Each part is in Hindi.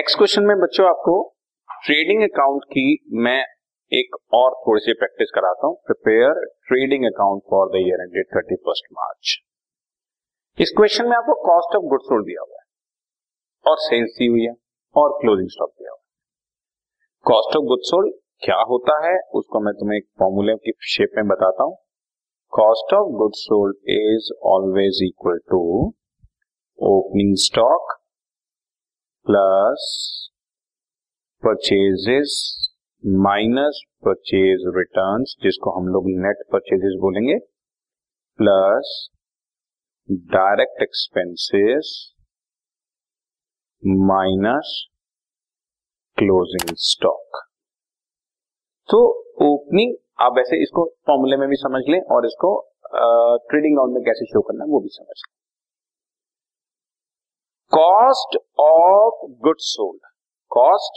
नेक्स्ट क्वेश्चन में बच्चों आपको ट्रेडिंग अकाउंट की मैं एक और थोड़ी सी प्रैक्टिस कराता हूं। Prepare trading account for the year ended 31 March. इस क्वेश्चन में आपको कॉस्ट ऑफ गुड्स सोल्ड दिया हुआ है और सेल्स दी हुई है और क्लोजिंग स्टॉक दिया हुआ है। कॉस्ट ऑफ गुड्स सोल्ड क्या होता है उसको मैं तुम्हें एक फॉर्मूले की शेप में बताता हूं। Cost of goods sold is always equal to opening stock plus purchases minus purchase returns, जिसको हम लोग नेट परचेजेस बोलेंगे, plus direct expenses minus closing stock. तो ओपनिंग आप ऐसे इसको फॉर्मूले में भी समझ लें और इसको ट्रेडिंग अकाउंट में कैसे शो करना है वो भी समझ लें। Cost of goods sold, cost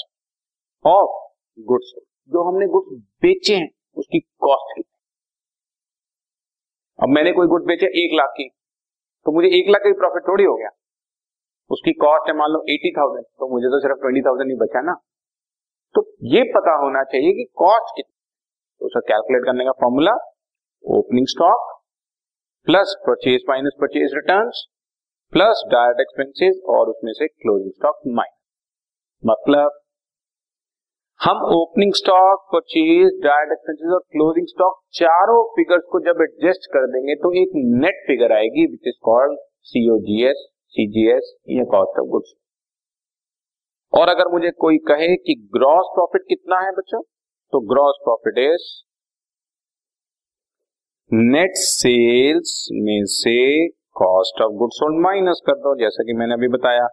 of goods sold, जो हमने गुड्स बेचे हैं उसकी कॉस्ट कितनी। अब मैंने कोई गुड्स बेचे 1 लाख की, तो मुझे 1 लाख की प्रॉफिट थोड़ी हो गया। उसकी कॉस्ट है मान लो 80,000, तो मुझे तो सिर्फ 20,000 ही बचा ना। तो ये पता होना चाहिए कि कॉस्ट कितनी, तो उसका कैलकुलेट करने का formula opening stock plus purchase minus purchase returns plus direct expenses और उसमें से क्लोजिंग स्टॉक माइनस। मतलब हम opening stock, purchase, direct expenses और क्लोजिंग स्टॉक चारों फिगर्स को जब एडजस्ट कर देंगे तो एक नेट फिगर आएगी which is called COGS, CGS या कॉस्ट ऑफ गुड्स। और अगर मुझे कोई कहे कि ग्रॉस प्रॉफिट कितना है बच्चों, तो gross profit is net sales में से cost of goods sold minus कर दो। जैसा कि मैंने अभी बताया,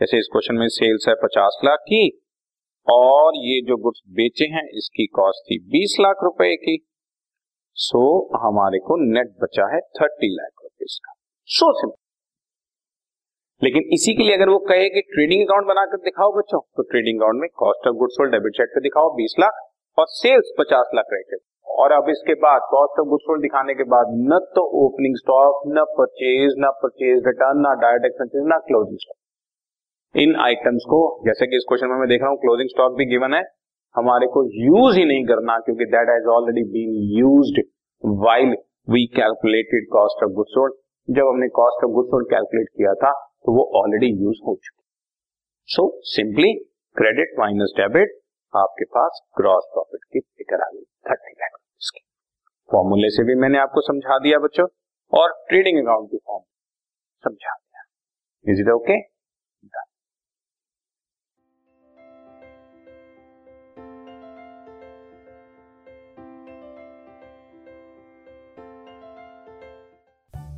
जैसे इस क्वेश्चन में सेल्स है 50 लाख की और ये जो गुड्स बेचे हैं इसकी कॉस्ट थी 20 लाख रुपए की। सो हमारे को नेट बचा है 30 लाख रुपए का। So simple. लेकिन इसी के लिए अगर वो कहे कि ट्रेडिंग अकाउंट बनाकर दिखाओ बच्चों, तो ट्रेडिंग अकाउंट में cost of goods sold debit side पे दिखाओ 20 लाख और सेल्स 50 लाख रहेगा। और अब इसके बाद कॉस्ट ऑफ गुड्स सोल्ड दिखाने के बाद न तो ओपनिंग स्टॉक, न परचेज, न परचेज रिटर्न, ना डायरेक्ट एक्सपेंसेस, ना क्लोजिंग स्टॉक। इन आइटम्स को, जैसे कि इस क्वेश्चन में मैं देख रहा हूं क्लोजिंग स्टॉक भी गिवन है, हमारे को यूज ही नहीं करना क्योंकि that has already been used while we calculated cost of goods sold. जब हमने cost of goods sold calculate किया था तो वो ऑलरेडी यूज हो चुकी। So simply credit minus debit, आपके पास ग्रॉस प्रॉफिट की फिगर आ गई 30 लाख। फॉर्मूले से भी मैंने आपको समझा दिया बच्चों और ट्रेडिंग अकाउंट की फॉर्म समझा दिया। Is it okay?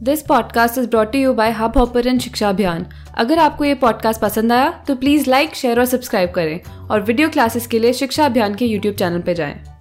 This podcast is brought to you by Hubhopper and Shiksha Abhiyan. अगर आपको ये पॉडकास्ट पसंद आया तो प्लीज़ लाइक, शेयर और सब्सक्राइब करें और वीडियो क्लासेस के लिए शिक्षा अभियान के YouTube चैनल पर जाएं।